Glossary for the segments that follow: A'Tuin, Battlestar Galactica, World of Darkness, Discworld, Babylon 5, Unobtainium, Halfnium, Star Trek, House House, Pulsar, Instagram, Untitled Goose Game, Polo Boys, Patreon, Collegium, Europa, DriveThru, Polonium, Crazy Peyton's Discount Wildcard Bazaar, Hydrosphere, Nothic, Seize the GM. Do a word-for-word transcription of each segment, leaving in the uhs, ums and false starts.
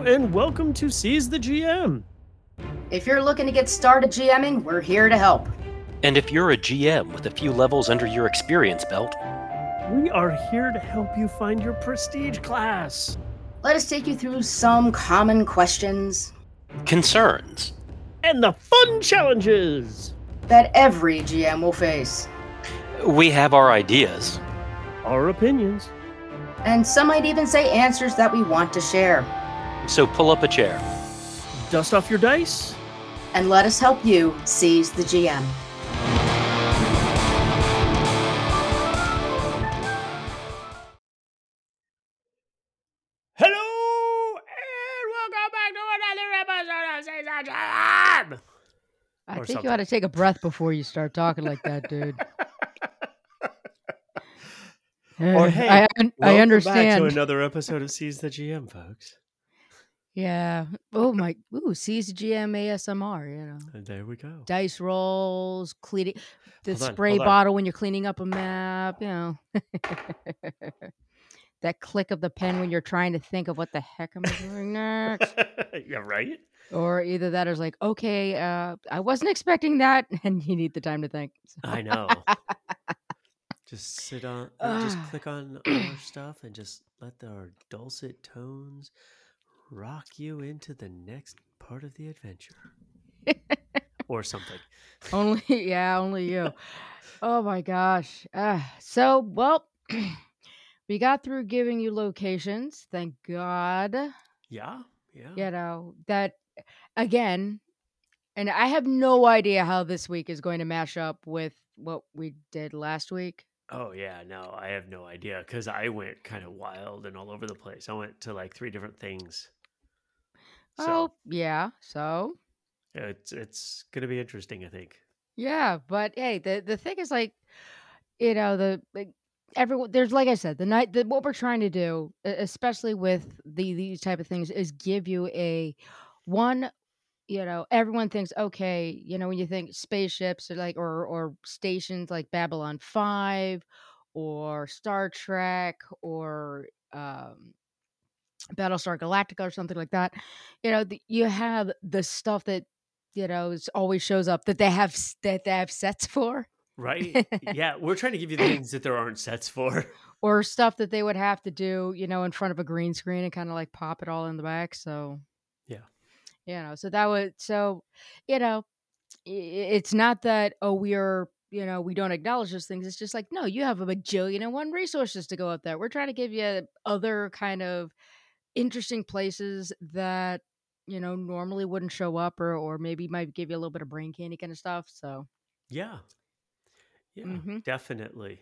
Hello and welcome to Seize the G M. If you're looking to get started GMing, we're here to help. And if you're a G M with a few levels under your experience belt, we are here to help you find your prestige class. Let us take you through some common questions, concerns, and the fun challenges that every G M will face. We have our ideas, our opinions, and some might even say answers that we want to share. So pull up a chair, dust off your dice, and let us help you seize the G M. Hello, and welcome back to another episode of Seize the G M! I think something. You ought to take a breath before you start talking like that, dude. Or hey, I, un- I understand. Back to another episode of Seize the G M, folks. Yeah. Oh my. Ooh, Seize the G M A S M R. You know. And there we go. Dice rolls, cleaning the hold spray on, bottle on. When you're cleaning up a map. You know. That click of the pen when you're trying to think of what the heck am I doing next. Yeah. Right. Or either that, or it's like, okay, uh, I wasn't expecting that, and you need the time to think. So. I know. Just sit on, uh, just click on our stuff and just let the, our dulcet tones rock you into the next part of the adventure. Or something. Only, yeah, only you. Oh my gosh. Uh, so, well, we got through giving you locations. Thank God. Yeah, yeah. You know, that, again, and I have no idea how this week is going to mash up with what we did last week. Oh, yeah. No, I have no idea because I went kind of wild and all over the place. I went to like three different things. So, oh, yeah. So? It's it's going to be interesting, I think. Yeah. But hey, the, the thing is like, you know, the like, everyone, there's like I said, the night that what we're trying to do, especially with the these type of things, is give you a one. You know, everyone thinks, okay, you know, when you think spaceships or like or or stations like Babylon five or Star Trek or um, Battlestar Galactica or something like that, you know, the, you have the stuff that, you know, is always shows up that they have that they have sets for. Right. Yeah. We're trying to give you the things that there aren't sets for. Or stuff that they would have to do, you know, in front of a green screen and kind of like pop it all in the back. So. You know, so that was, so, you know, it's not that, oh, we are, you know, we don't acknowledge those things. It's just like, no, you have a bajillion and one resources to go up there. We're trying to give you other kind of interesting places that, you know, normally wouldn't show up or, or maybe might give you a little bit of brain candy kind of stuff. So, yeah, yeah, mm-hmm. Definitely.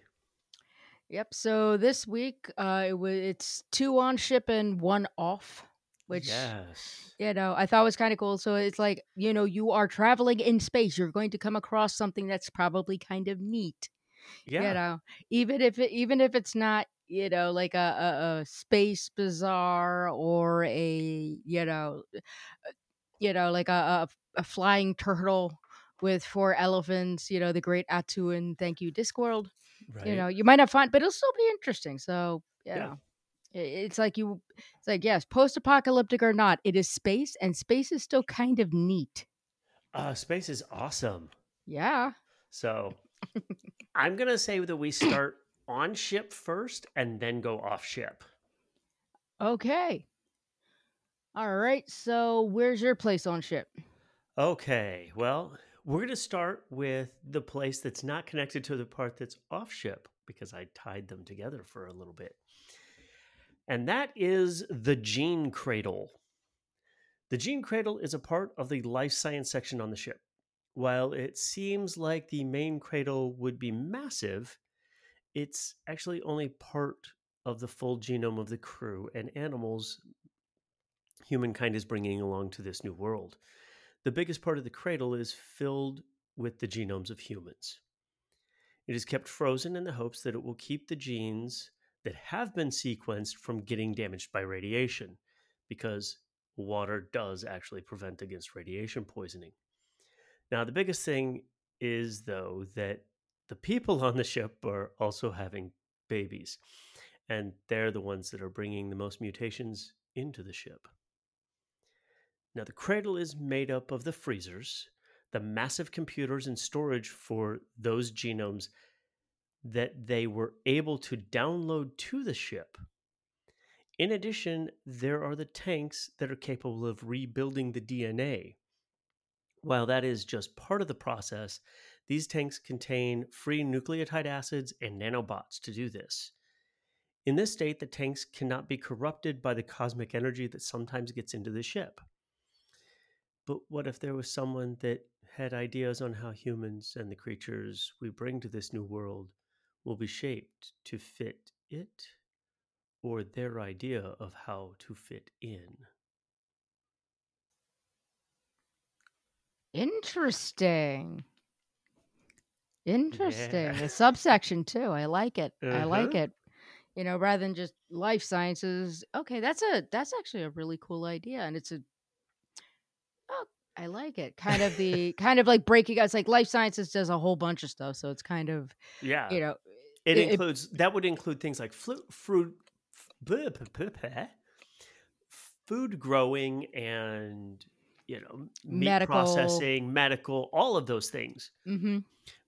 Yep. So this week, uh, it was, it's two on ship and one off. Which, yes. You know, I thought was kind of cool. So it's like, you know, you are traveling in space. You're going to come across something that's probably kind of neat. Yeah. You know, even if it, even if it's not, you know, like a, a, a space bazaar or a, you know, you know, like a, a, a flying turtle with four elephants, you know, the great A'Tuin, thank you, Discworld. Right. You know, you might not find, but it'll still be interesting. So, you yeah. know. It's like you, it's like, yes, post-apocalyptic or not, it is space, and space is still kind of neat. Uh, space is awesome. Yeah. So I'm going to say that we start on ship first and then go off ship. Okay. All right. So where's your place on ship? Okay. Well, we're going to start with the place that's not connected to the part that's off ship because I tied them together for a little bit. And that is the Gene Cradle. The Gene Cradle is a part of the life science section on the ship. While it seems like the main cradle would be massive, it's actually only part of the full genome of the crew and animals humankind is bringing along to this new world. The biggest part of the cradle is filled with the genomes of humans. It is kept frozen in the hopes that it will keep the genes that have been sequenced from getting damaged by radiation, because water does actually prevent against radiation poisoning. Now, the biggest thing is, though, that the people on the ship are also having babies, and they're the ones that are bringing the most mutations into the ship. Now, the cradle is made up of the freezers, the massive computers and storage for those genomes that they were able to download to the ship. In addition, there are the tanks that are capable of rebuilding the D N A. While that is just part of the process, these tanks contain free nucleotide acids and nanobots to do this. In this state, the tanks cannot be corrupted by the cosmic energy that sometimes gets into the ship. But what if there was someone that had ideas on how humans and the creatures we bring to this new world will be shaped to fit it, or their idea of how to fit in? Interesting. Interesting. Yeah. The subsection too. I like it. Uh-huh. I like it. You know, rather than just life sciences. Okay, that's a that's actually a really cool idea, and it's a oh, I like it. Kind of the kind of like breaking out. It's like life sciences does a whole bunch of stuff, so it's kind of yeah. You know, it, it includes it, that would include things like fruit, fruit, food growing, and you know, meat medical. processing, medical, all of those things. Mm-hmm.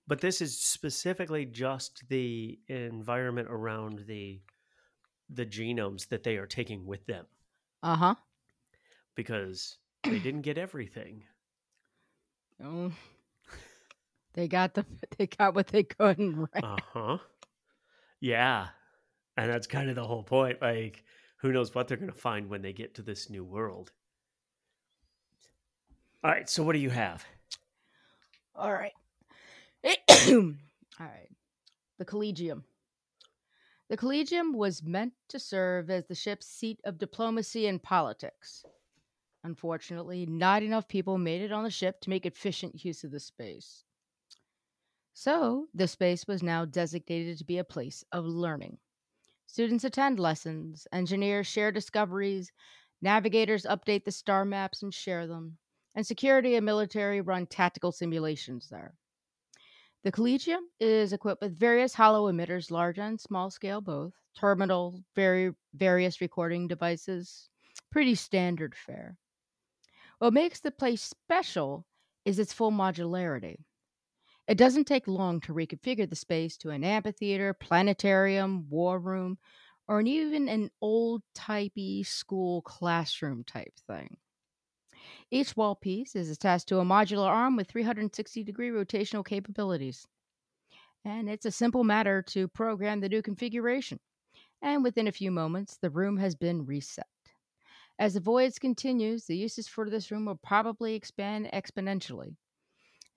But this is specifically just the environment around the the genomes that they are taking with them. Uh-huh. Because they didn't get everything. No. They got the they got what they couldn't, right? Uh-huh. Yeah. And that's kind of the whole point. Like, who knows what they're going to find when they get to this new world. All right, so what do you have? All right. All right. The Collegium. The Collegium was meant to serve as the ship's seat of diplomacy and politics. Unfortunately, not enough people made it on the ship to make efficient use of the space. So, the space was now designated to be a place of learning. Students attend lessons, engineers share discoveries, navigators update the star maps and share them, and security and military run tactical simulations there. The Collegium is equipped with various hollow emitters, large and small scale both, terminal, very various recording devices, pretty standard fare. What makes the place special is its full modularity. It doesn't take long to reconfigure the space to an amphitheater, planetarium, war room, or even an old typey school classroom type thing. Each wall piece is attached to a modular arm with three hundred sixty degree rotational capabilities. And it's a simple matter to program the new configuration. And within a few moments, the room has been reset. As the voyage continues, the uses for this room will probably expand exponentially.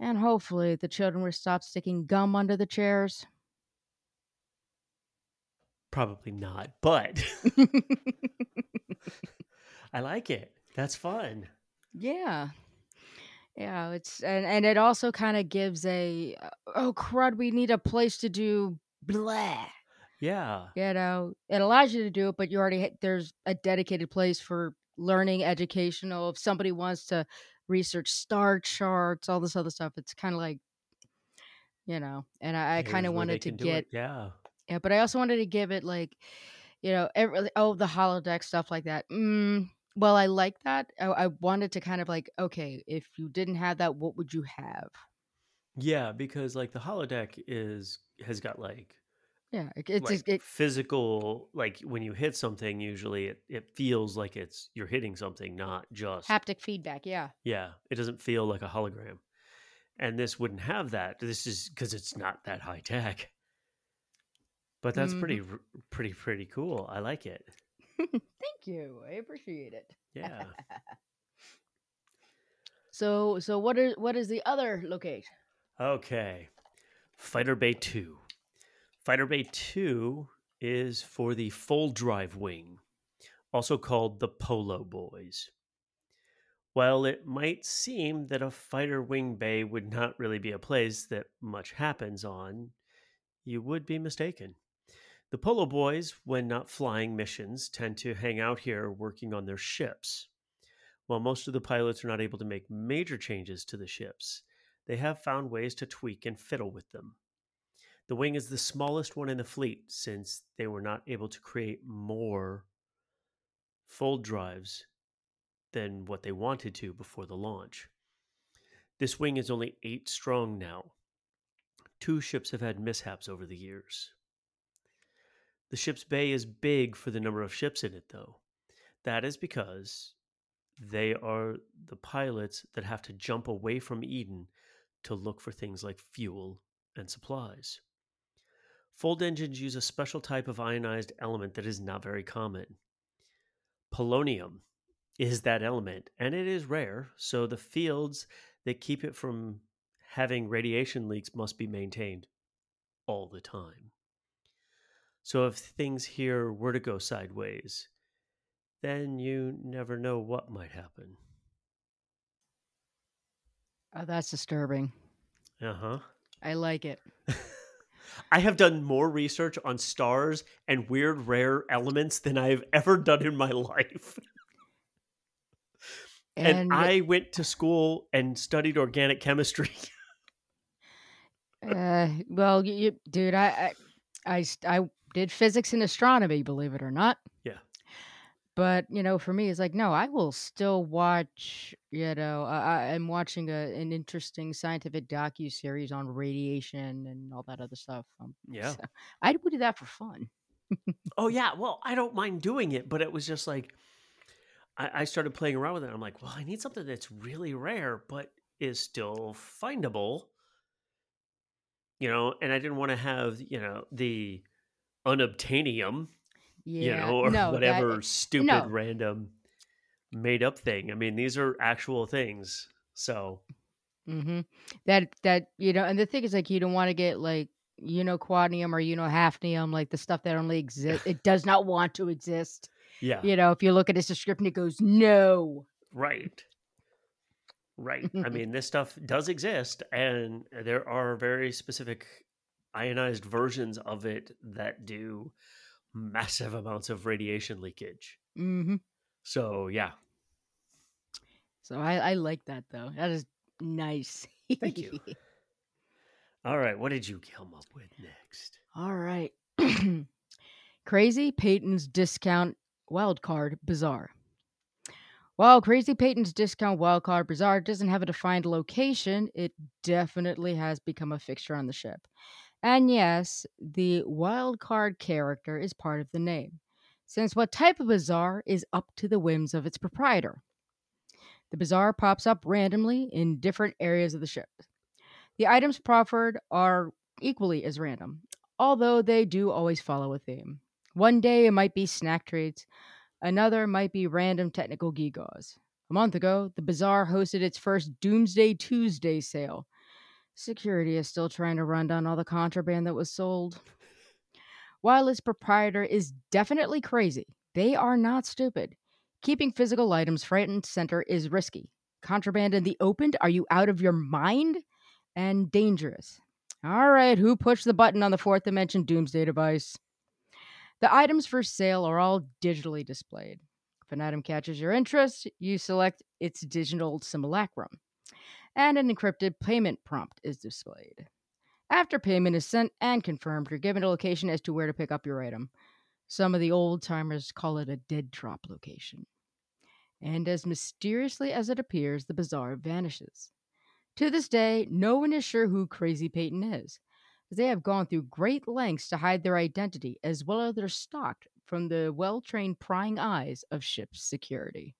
And hopefully the children will stop sticking gum under the chairs. Probably not, but I like it. That's fun. Yeah. Yeah, it's and, and it also kind of gives a oh crud, we need a place to do blah. Yeah. You know, it allows you to do it, but you already ha- there's a dedicated place for learning, educational. If somebody wants to research star charts, all this other stuff, it's kind of like, you know, and I, I kind of wanted to get yeah. Yeah, but I also wanted to give it like, you know, every, oh the holodeck stuff like that. Mm. Well, I like that. I, I wanted to kind of like, okay, if you didn't have that, what would you have? Yeah, because like the holodeck is has got like, yeah, it's like it, physical. Like when you hit something, usually it, it feels like it's you're hitting something, not just haptic feedback. Yeah, yeah, it doesn't feel like a hologram, and this wouldn't have that. This is because it's not that high tech. But that's mm. pretty, pretty, pretty cool. I like it. Thank you. I appreciate it. Yeah. so so what is what is the other locate? Okay. Fighter Bay two. Fighter Bay two is for the full drive wing, also called the Polo Boys. While it might seem that a fighter wing bay would not really be a place that much happens on, you would be mistaken. The Polo Boys, when not flying missions, tend to hang out here working on their ships. While most of the pilots are not able to make major changes to the ships, they have found ways to tweak and fiddle with them. The wing is the smallest one in the fleet since they were not able to create more full drives than what they wanted to before the launch. This wing is only eight strong now. Two ships have had mishaps over the years. The ship's bay is big for the number of ships in it, though. That is because they are the pilots that have to jump away from Eden to look for things like fuel and supplies. Fold engines use a special type of ionized element that is not very common. Polonium is that element, and it is rare, so the fields that keep it from having radiation leaks must be maintained all the time. So if things here were to go sideways, then you never know what might happen. Oh, that's disturbing. Uh-huh. I like it. I have done more research on stars and weird, rare elements than I have ever done in my life. and, and I went to school and studied organic chemistry. uh, well, you, dude, I, I, I, I did physics and astronomy, believe it or not. Yeah. But, you know, for me, it's like, no, I will still watch, you know, I, I'm watching a, an interesting scientific docuseries on radiation and all that other stuff. Um, yeah. So I would do that for fun. Oh, yeah. Well, I don't mind doing it, but it was just like, I, I started playing around with it. I'm like, well, I need something that's really rare, but is still findable, you know, and I didn't want to have, you know, the unobtainium. Yeah, you know, or no, whatever that, stupid, no. random, made-up thing. I mean, these are actual things, so. Mm-hmm. That, that you know, and the thing is, like, you don't want to get, like, you know, quadnium or, you know, halfnium, like, the stuff that only exists. It does not want to exist. Yeah. You know, if you look at its description, it goes, no. Right. Right. I mean, this stuff does exist, and there are very specific ionized versions of it that do massive amounts of radiation leakage. Mm-hmm. So, yeah. So I, I like that, though. That is nice. Thank you. All right. What did you come up with next? All right. Crazy Peyton's Discount Wildcard Bazaar. While Crazy Peyton's Discount Wildcard Bazaar doesn't have a defined location, it definitely has become a fixture on the ship. And yes, the wild card character is part of the name, since what type of bazaar is up to the whims of its proprietor. The bazaar pops up randomly in different areas of the ship. The items proffered are equally as random, although they do always follow a theme. One day it might be snack treats, another might be random technical gewgaws. A month ago, the bazaar hosted its first Doomsday Tuesday sale. Security is still trying to run down all the contraband that was sold. While its proprietor is definitely crazy, they are not stupid. Keeping physical items front and center is risky. Contraband in the open? Are you out of your mind? And dangerous. All right, who pushed the button on the fourth dimension doomsday device? The items for sale are all digitally displayed. If an item catches your interest, you select its digital simulacrum, and an encrypted payment prompt is displayed. After payment is sent and confirmed, you're given a location as to where to pick up your item. Some of the old-timers call it a dead drop location. And as mysteriously as it appears, the bazaar vanishes. To this day, no one is sure who Crazy Peyton is, as they have gone through great lengths to hide their identity, as well as they're stalked from the well-trained prying eyes of ship's security.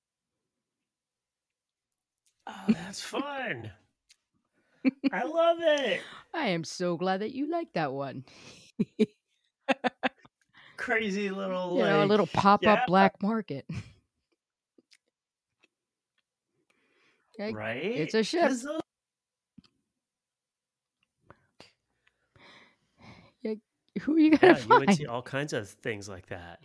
Oh, that's fun. I love it. I am so glad that you like that one. Crazy little, you like, know, a little pop-up yeah. black market. Okay. Right? It's a ship. Those... Yeah, who are you going to yeah, find? You would see all kinds of things like that.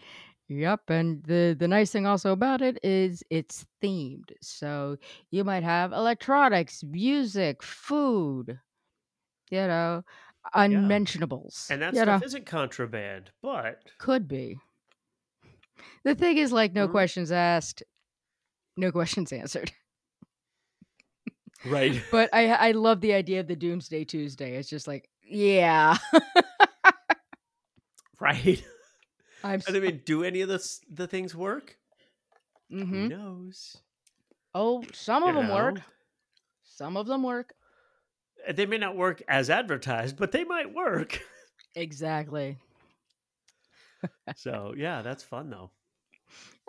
Yep, and the, the nice thing also about it is it's themed. So you might have electronics, music, food, you know, unmentionables. Yeah. And that stuff know. isn't contraband, but... Could be. The thing is, like, no mm-hmm. questions asked, no questions answered. Right. But I I love the idea of the Doomsday Tuesday. It's just like, yeah. Right. I'm so- I mean, do any of the the things work? Mm-hmm. Who knows? Oh, some of you them know? work. Some of them work. They may not work as advertised, but they might work. Exactly. So, yeah, that's fun, though.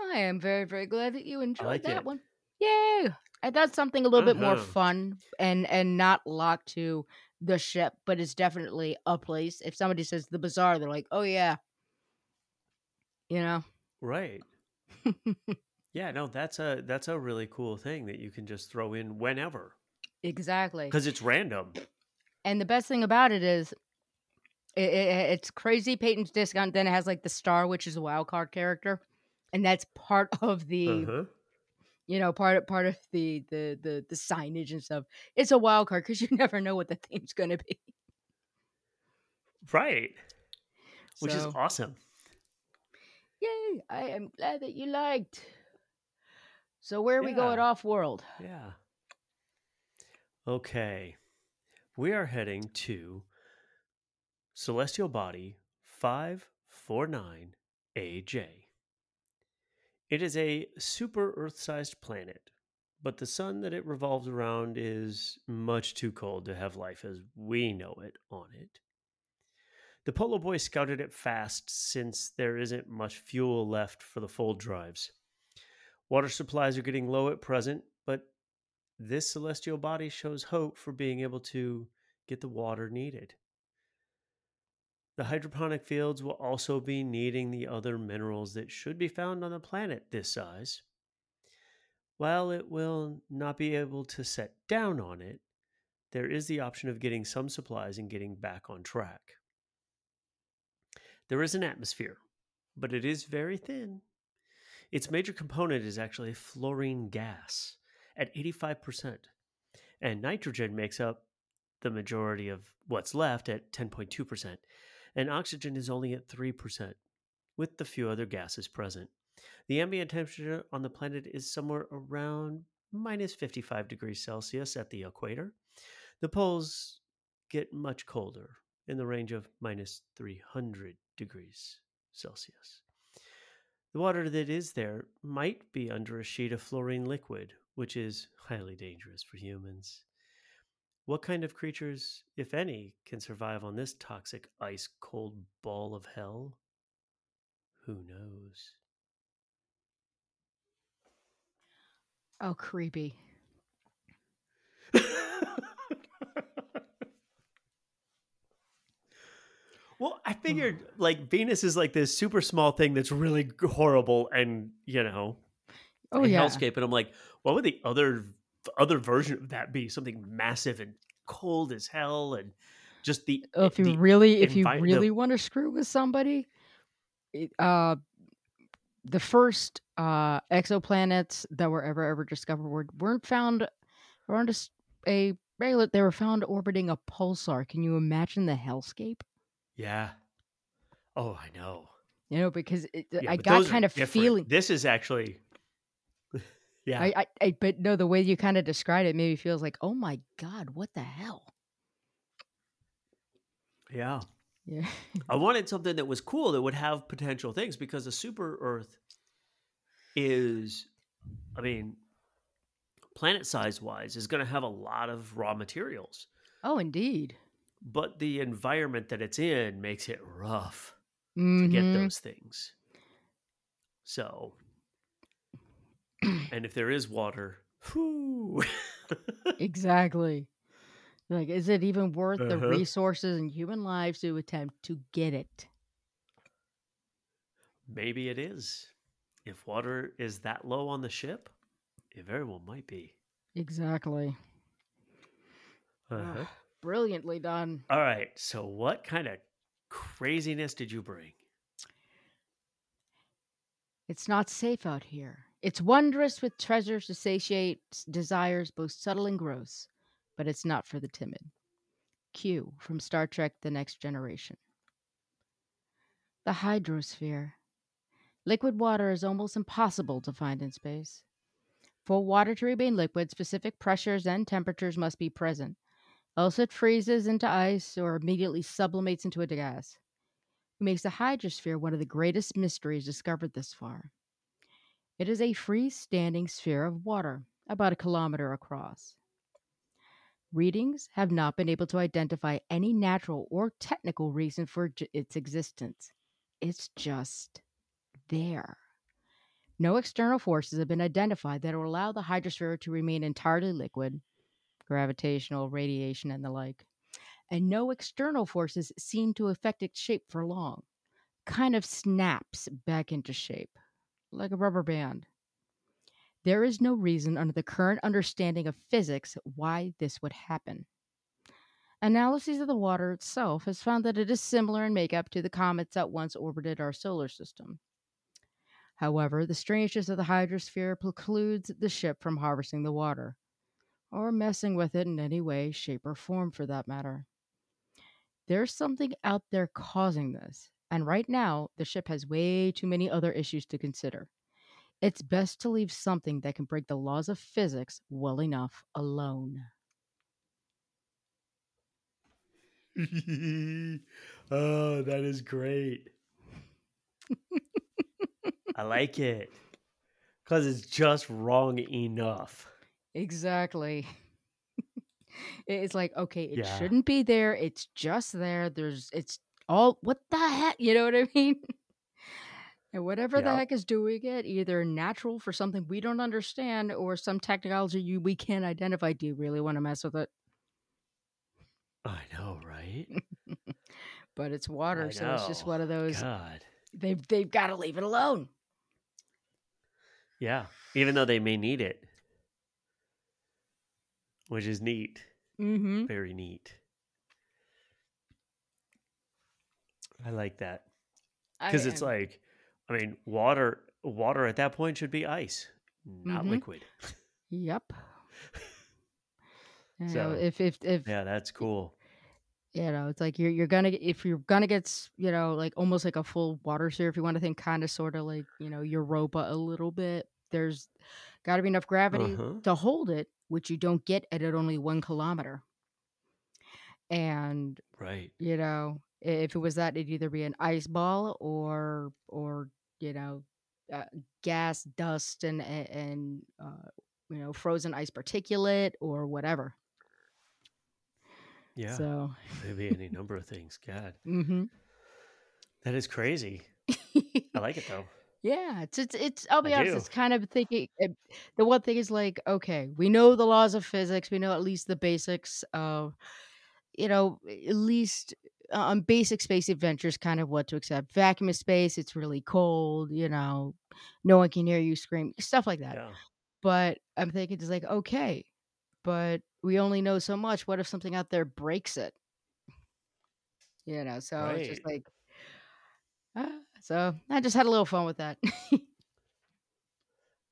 I am very, very glad that you enjoyed like that it. one. Yay! I thought something a little uh-huh. bit more fun and, and not locked to the ship, but it's definitely a place. If somebody says the bazaar, they're like, oh, yeah. You know? Right. Yeah, no, that's a that's a really cool thing that you can just throw in whenever. Exactly. Because it's random. And the best thing about it is it, it, it's Crazy Peyton's Discount. Then it has like the star, which is a wild card character. And that's part of the, uh-huh. you know, part, part of the, the, the, the signage and stuff. It's a wild card because you never know what the theme's going to be. Right. So, which is awesome. Yay. I am glad that you liked. So where are yeah. we going off world? Yeah. Okay. We are heading to Celestial Body five forty-nine A J. It is a super Earth-sized planet, but the sun that it revolves around is much too cold to have life as we know it on it. The Polo Boys scouted it fast since there isn't much fuel left for the fold drives. Water supplies are getting low at present, but this celestial body shows hope for being able to get the water needed. The hydroponic fields will also be needing the other minerals that should be found on a planet this size. While it will not be able to set down on it, there is the option of getting some supplies and getting back on track. There is an atmosphere, but it is very thin. Its major component is actually fluorine gas at eighty-five percent, and nitrogen makes up the majority of what's left at ten point two percent. And oxygen is only at three percent, with the few other gases present. The ambient temperature on the planet is somewhere around minus fifty-five degrees Celsius at the equator. The poles get much colder, in the range of minus three hundred degrees Celsius. The water that is there might be under a sheet of fluorine liquid, which is highly dangerous for humans. What kind of creatures, if any, can survive on this toxic, ice-cold ball of hell? Who knows? Oh, creepy. Well, I figured, like, Venus is like this super small thing that's really horrible and, you know, oh, and yeah. Hellscape. And I'm like, what would the other... other version of that be? Something massive and cold as hell, and just the oh, if you the really if you really the... want to screw with somebody, it, uh the first uh exoplanets that were ever ever discovered were, weren't found weren't a, a regular they were found orbiting a pulsar. Can you imagine the hellscape? Yeah. Oh, I know. You know, because it, yeah, I got kind of different. feeling this is actually Yeah, I, I, I, but no, the way you kind of described it maybe feels like, oh my God, what the hell? Yeah. Yeah. I wanted something that was cool that would have potential things, because a super Earth is, I mean, planet size wise, is going to have a lot of raw materials. Oh, indeed. But the environment that it's in makes it rough mm-hmm. to get those things. So... And if there is water, whoo. Exactly. Like, is it even worth uh-huh. the resources and human lives to attempt to get it? Maybe it is. If water is that low on the ship, it very well might be. Exactly. Uh-huh. Ah, brilliantly done. All right. So what kind of craziness did you bring? It's not safe out here. It's wondrous with treasures to satiate desires both subtle and gross, but it's not for the timid. Q from Star Trek The Next Generation. The Hydrosphere. Liquid water is almost impossible to find in space. For water to remain liquid, specific pressures and temperatures must be present, else it freezes into ice or immediately sublimates into a gas. It makes the Hydrosphere one of the greatest mysteries discovered thus far. It is a freestanding sphere of water, about a kilometer across. Readings have not been able to identify any natural or technical reason for j- its existence. It's just there. No external forces have been identified that will allow the hydrosphere to remain entirely liquid, gravitational, radiation, and the like. And no external forces seem to affect its shape for long. Kind of snaps back into shape, like a rubber band. There is no reason under the current understanding of physics why this would happen. Analyses of the water itself has found that it is similar in makeup to the comets that once orbited our solar system. However, the strangeness of the hydrosphere precludes the ship from harvesting the water, or messing with it in any way, shape, or form for that matter. There's something out there causing this, and right now, the ship has way too many other issues to consider. It's best to leave something that can break the laws of physics well enough alone. Oh, that is great. I like it because it's just wrong enough. Exactly. It's like, okay, it yeah. shouldn't be there. It's just there. There's, it's all, what the heck? You know what I mean? And whatever yep. the heck is doing it, either natural for something we don't understand or some technology you, we can't identify. Do you really want to mess with it? I know, right? But it's water, I so know. It's just one of those. God. They've, they've got to leave it alone. Yeah, even though they may need it, which is neat. Mm-hmm. Very neat. I like that because it's like, I mean, water water at that point should be ice, not mm-hmm. liquid. Yep. So you know, if if if yeah, that's cool. You know, it's like you're you're gonna if you're gonna get you know like almost like a full water sphere if you want to think kind of sort of like you know Europa a little bit. There's got to be enough gravity uh-huh. to hold it, which you don't get at at only one kilometer. And right, you know, if it was that, it'd either be an ice ball or or you know, uh, gas, dust, and and uh, you know, frozen ice particulate or whatever. Yeah, so. Maybe any number of things. God, mm-hmm. That is crazy. I like it though. Yeah, it's it's. it's I'll be I honest. Do. It's kind of thinking. It, the one thing is like, okay, we know the laws of physics. We know at least the basics of, you know, at least on um, basic space adventures, kind of what to accept. Vacuum space. It's really cold. You know, no one can hear you scream. Stuff like that. Yeah. But I'm thinking it's like, okay, but we only know so much. What if something out there breaks it? You know, so right. It's just like, uh, so I just had a little fun with that.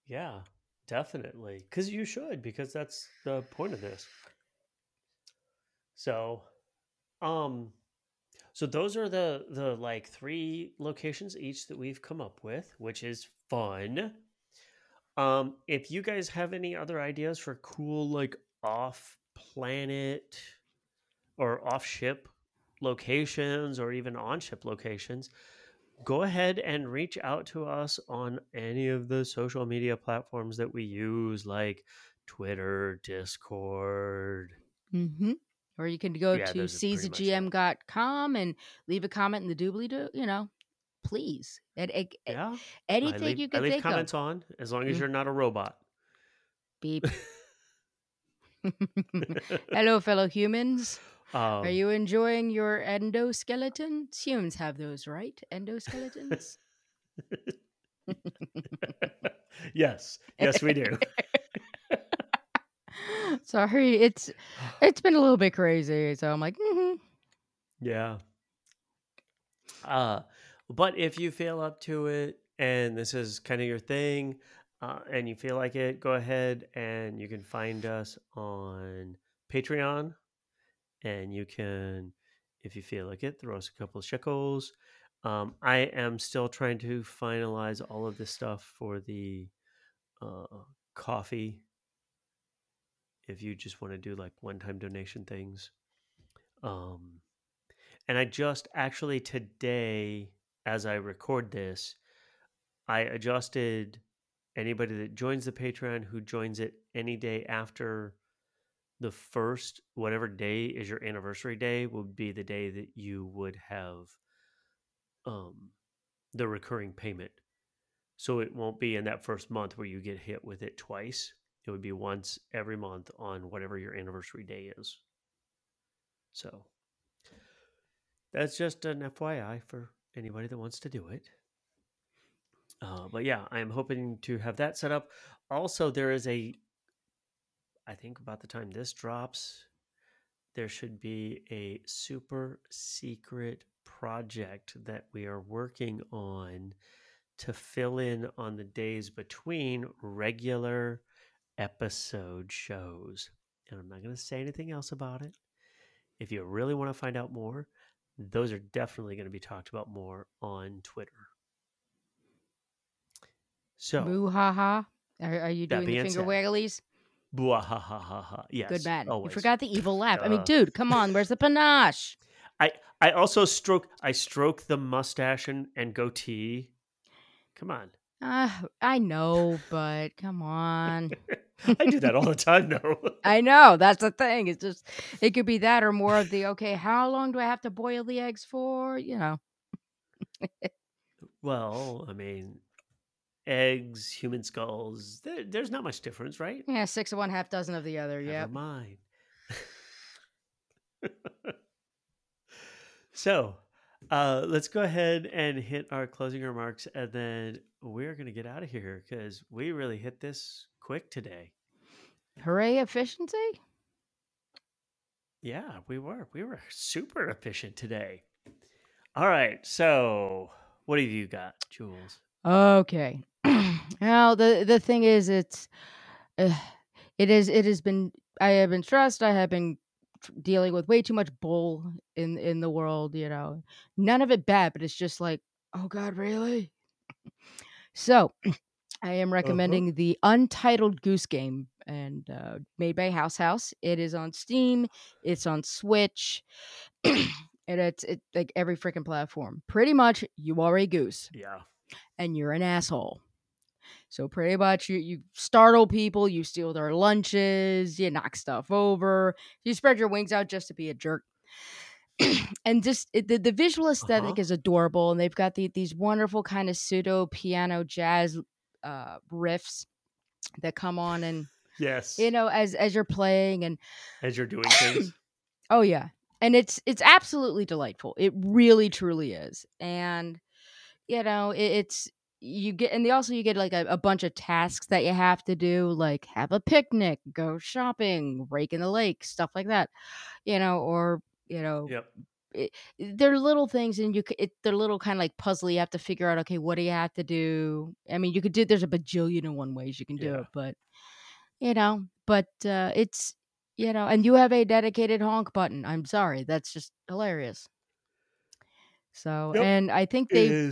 Yeah, definitely. Because you should, because that's the point of this. So, um, so those are the, the like three locations each that we've come up with, which is fun. Um, if you guys have any other ideas for cool, like, off-planet or off-ship locations or even on-ship locations, go ahead and reach out to us on any of the social media platforms that we use, like Twitter, Discord. Mm-hmm. Or you can go yeah, to seize the g m dot com and leave a comment in the doobly-doo, you know. Please. And, and, yeah. Anything leave, you can think of. I leave comments of. on, as long as mm-hmm. you're not a robot. Beep. Hello, fellow humans. Um, Are you enjoying your endoskeletons? Humans have those, right? Endoskeletons? Yes. Yes, we do. Sorry, it's it's been a little bit crazy, so I'm like, mm-hmm. Yeah. Uh, but if you feel up to it, and this is kind of your thing, Uh, and you feel like it, go ahead and you can find us on Patreon. And you can, if you feel like it, throw us a couple of shekels. Um, I am still trying to finalize all of this stuff for the uh, coffee. If you just want to do like one-time donation things. Um, and I just actually today, as I record this, I adjusted... Anybody that joins the Patreon who joins it any day after the first, whatever day is your anniversary day, would be the day that you would have um, the recurring payment. So it won't be in that first month where you get hit with it twice. It would be once every month on whatever your anniversary day is. So that's just an F Y I for anybody that wants to do it. Uh, but yeah, I'm hoping to have that set up. Also, there is a, I think about the time this drops, there should be a super secret project that we are working on to fill in on the days between regular episode shows. And I'm not going to say anything else about it. If you really want to find out more, those are definitely going to be talked about more on Twitter. So, boo ha ha. Are, are you doing the finger wagglies? Boo ha ha ha ha. Yes. Good man. Always. You forgot the evil laugh. Uh, I mean, dude, come on. Where's the panache? I, I also stroke I stroke the mustache and, and goatee. Come on. Uh, I know, but come on. I do that all the time now. I know. That's the thing. It's just, it could be that or more of the, okay, how long do I have to boil the eggs for? You know. Well, I mean, eggs, human skulls, there, there's not much difference, right? Yeah, six of one, half dozen of the other. Yeah. Never mind. So, uh, let's go ahead and hit our closing remarks, and then we're going to get out of here because we really hit this quick today. Hooray, efficiency? Yeah, we were. We were super efficient today. All right. So, what have you got, Jules? Okay. Now, the, the thing is, it's, uh, it is, it has been, I have been stressed. I have been dealing with way too much bull in, in the world, you know, none of it bad, but it's just like, oh God, really? So I am recommending uh-huh. the Untitled Goose Game, and uh, made by House House. It is on Steam. It's on Switch. And it's it, like every freaking platform. Pretty much you are a goose. Yeah. And you're an asshole. So pretty much you, you startle people, you steal their lunches, you knock stuff over, you spread your wings out just to be a jerk. And just it, the, the visual aesthetic uh-huh. is adorable, and they've got the, these wonderful kind of pseudo piano jazz uh, riffs that come on, and yes, you know, as as you're playing and as you're doing things. Oh yeah, and it's it's absolutely delightful. It really truly is, and you know it, it's you get, and also you get like a, a bunch of tasks that you have to do, like have a picnic, go shopping, rake in the lake, stuff like that, you know, or. You know, yep. it, they're little things, and you it, they're little kind of like puzzle. You have to figure out, okay, what do you have to do? I mean, you could do. There's a bajillion and one ways you can do yeah. it, but you know, but uh, it's you know, and you have a dedicated honk button. I'm sorry, that's just hilarious. So, yep. and I think they,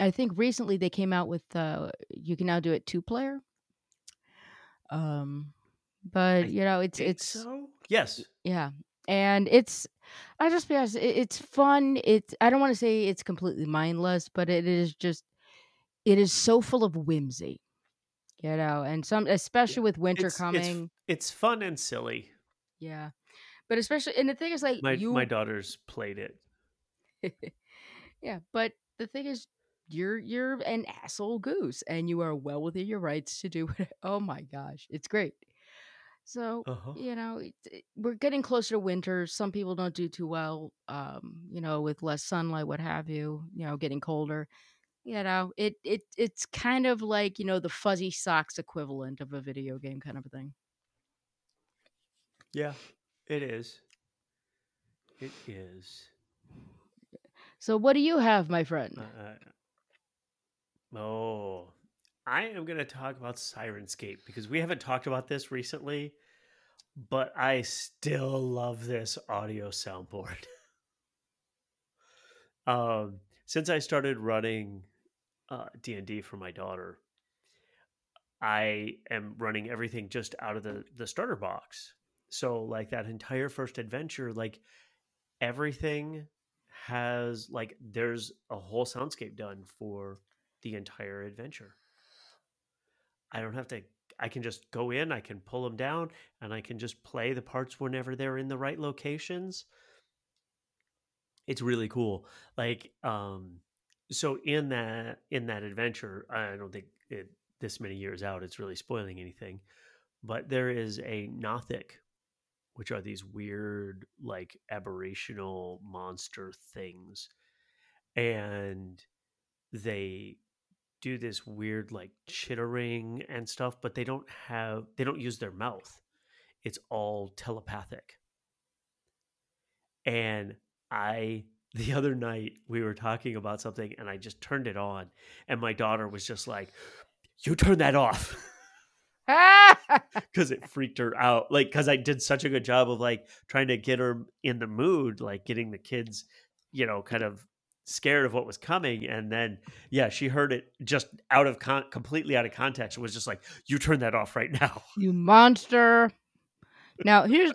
I think recently they came out with uh, you can now do it two player. Um, but I you know, it's it's so? Yes, yeah. And it's, I'll just be honest, it's fun. It's, I don't want to say it's completely mindless, but it is just, it is so full of whimsy, you know, and some, especially with winter it's, coming. It's, it's fun and silly. Yeah. But especially, and the thing is like, my, you, my daughters played it. Yeah. But the thing is, you're, you're an asshole goose, and you are well within your rights to do it. Oh my gosh. It's great. So, uh-huh. you know, it, it, we're getting closer to winter. Some people don't do too well, um, you know, with less sunlight, what have you, you know, getting colder. You know, it it it's kind of like, you know, the fuzzy socks equivalent of a video game kind of a thing. Yeah, it is. It is. So what do you have, my friend? Uh, oh. I am going to talk about Sirenscape because we haven't talked about this recently, but I still love this audio soundboard. um, since I started running uh, D and D for my daughter, I am running everything just out of the, the starter box. So like that entire first adventure, like everything has like, there's a whole soundscape done for the entire adventure. I don't have to I can just go in, I can pull them down, and I can just play the parts whenever they're in the right locations. It's really cool. Like, um, so in that, in that adventure, I don't think it, this many years out, it's really spoiling anything, but there is a Nothic, which are these weird, like aberrational monster things. And they do this weird like chittering and stuff, but they don't have, they don't use their mouth. It's all telepathic. And I, the other night we were talking about something and I just turned it on and my daughter was just like, "You turn that off." Because it freaked her out. Like, because I did such a good job of like trying to get her in the mood, like getting the kids, you know, kind of scared of what was coming. And then, yeah, she heard it just out of con- completely out of context. It was just like, "You turn that off right now. You monster." Now here's,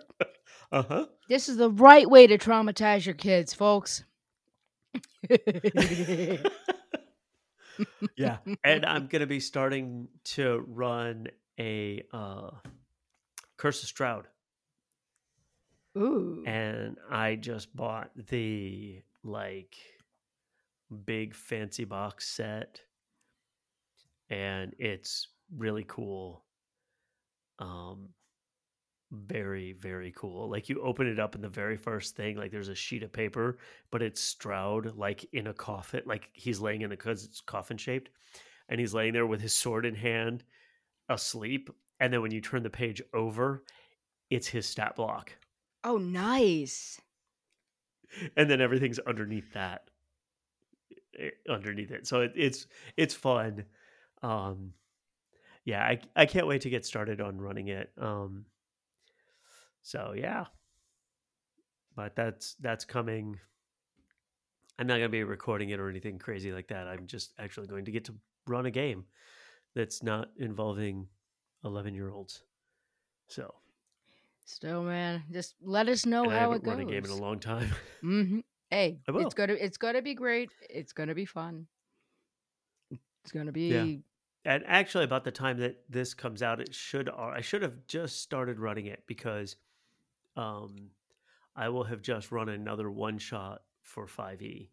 uh-huh. This is the right way to traumatize your kids, folks. Yeah. And I'm going to be starting to run a uh, Curse of Strahd. Ooh. And I just bought the like big fancy box set and it's really cool. Um, very, very cool. Like you open it up and the very first thing, like there's a sheet of paper, but it's Strahd like in a coffin, like he's laying in the, cause it's coffin shaped and he's laying there with his sword in hand asleep. And then when you turn the page over, it's his stat block. Oh, nice. And then everything's underneath that, underneath it. So it, it's, it's fun. Um, yeah, I, I can't wait to get started on running it. Um, So yeah, but that's, that's coming. I'm not going to be recording it or anything crazy like that. I'm just actually going to get to run a game that's not involving eleven year olds. So. Still, man, just let us know and how it goes. I haven't run a game in a long time. Mm-hmm. Hey, it's going to, it's going to be great. It's going to be fun. It's going to be. Yeah. And actually about the time that this comes out, it should, I should have just started running it because, Um, I will have just run another one shot for five E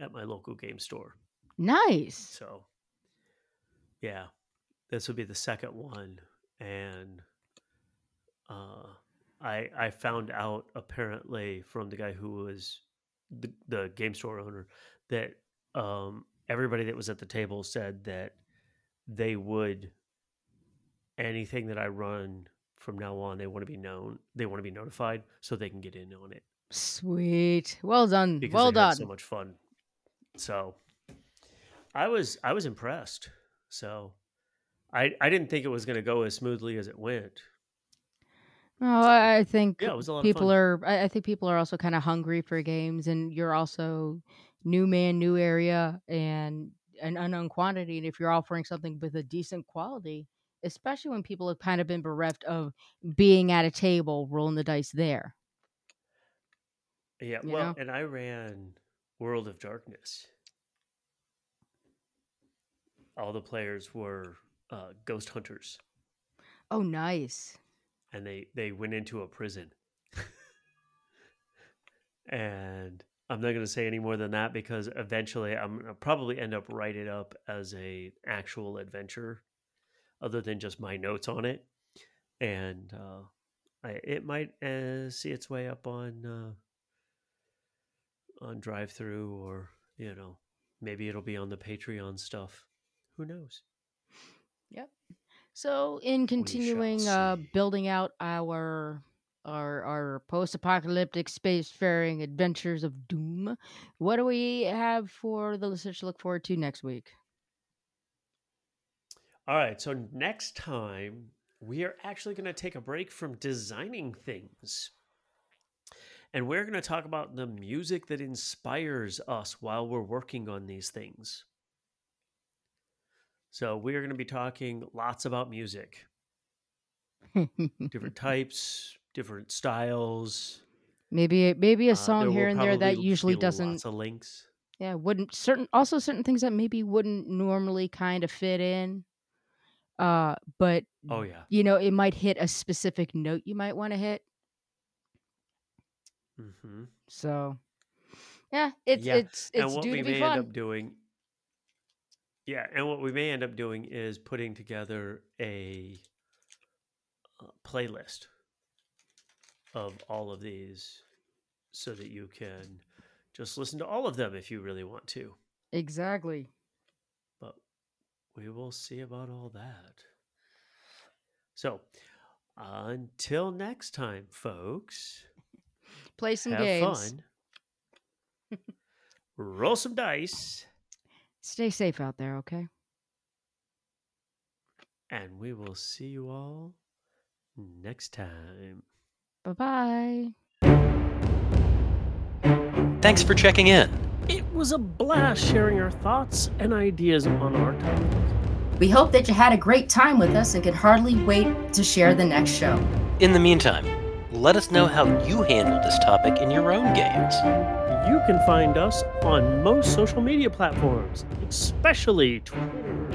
at my local game store. Nice. So, yeah, this will be the second one, and uh, I I found out apparently from the guy who was the, the game store owner that um, everybody that was at the table said that they would anything that I run. From now on, they want to be known. They want to be notified so they can get in on it. Sweet. Well done. Because well done. So much fun. So I was, I was impressed. So I, I didn't think it was going to go as smoothly as it went. Oh, so, I think yeah, it was a lot people of fun. are, I think people are also kind of hungry for games, and you're also new man, new area, and an unknown quantity. And if you're offering something with a decent quality, especially when people have kind of been bereft of being at a table, rolling the dice there. Yeah, you well, know? And I ran World of Darkness. All the players were uh, ghost hunters. Oh, nice. And they, they went into a prison. And I'm not going to say any more than that because eventually I'm going to probably end up writing it up as an actual adventure other than just my notes on it. And uh, I, it might uh, see its way up on uh, on DriveThru, or, you know, maybe it'll be on the Patreon stuff. Who knows? Yep. So in continuing uh, building out our our, our post-apocalyptic spacefaring adventures of doom, what do we have for the listeners to look forward to next week? All right, so next time, we are actually going to take a break from designing things. And we're going to talk about the music that inspires us while we're working on these things. So we're going to be talking lots about music. Different types, different styles. Maybe maybe a song uh, here and there that usually doesn't... Lots of links. Yeah, wouldn't certain also certain things that maybe wouldn't normally kind of fit in. Uh, but oh yeah, you know, it might hit a specific note you might want to hit. Mm-hmm. So yeah, it's yeah. it's it's and what due we to be may fun. End up doing. Yeah, and what we may end up doing is putting together a uh, playlist of all of these, so that you can just listen to all of them if you really want to. Exactly. But we will see about all that. So, until next time, folks. Play some have games. Have fun. Roll some dice. Stay safe out there, okay? And we will see you all next time. Bye-bye. Thanks for checking in. It was a blast sharing our thoughts and ideas on our topic. We hope that you had a great time with us and could hardly wait to share the next show. In the meantime, let us know how you handled this topic in your own games. You can find us on most social media platforms, especially Twitter,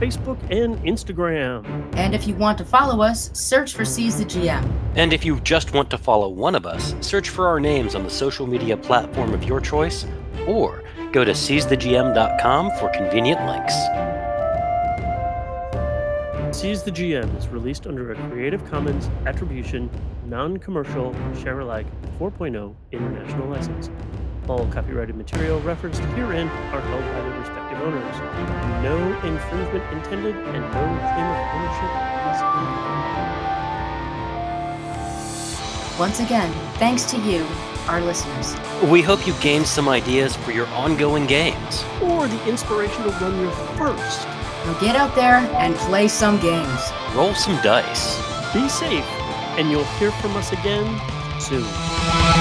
Facebook, and Instagram. And if you want to follow us, search for Seize the G M. And if you just want to follow one of us, search for our names on the social media platform of your choice, or go to seize the g m dot com for convenient links. Seize the G M is released under a Creative Commons Attribution, Non-Commercial, Share-alike four point oh International License. All copyrighted material referenced herein are held by their respective owners. No infringement intended and no claim of ownership is intended. Once again, thanks to you, our listeners. We hope you gained some ideas for your ongoing games. Or the inspiration to run your first. Now get out there and play some games. Roll some dice. Be safe, and you'll hear from us again soon.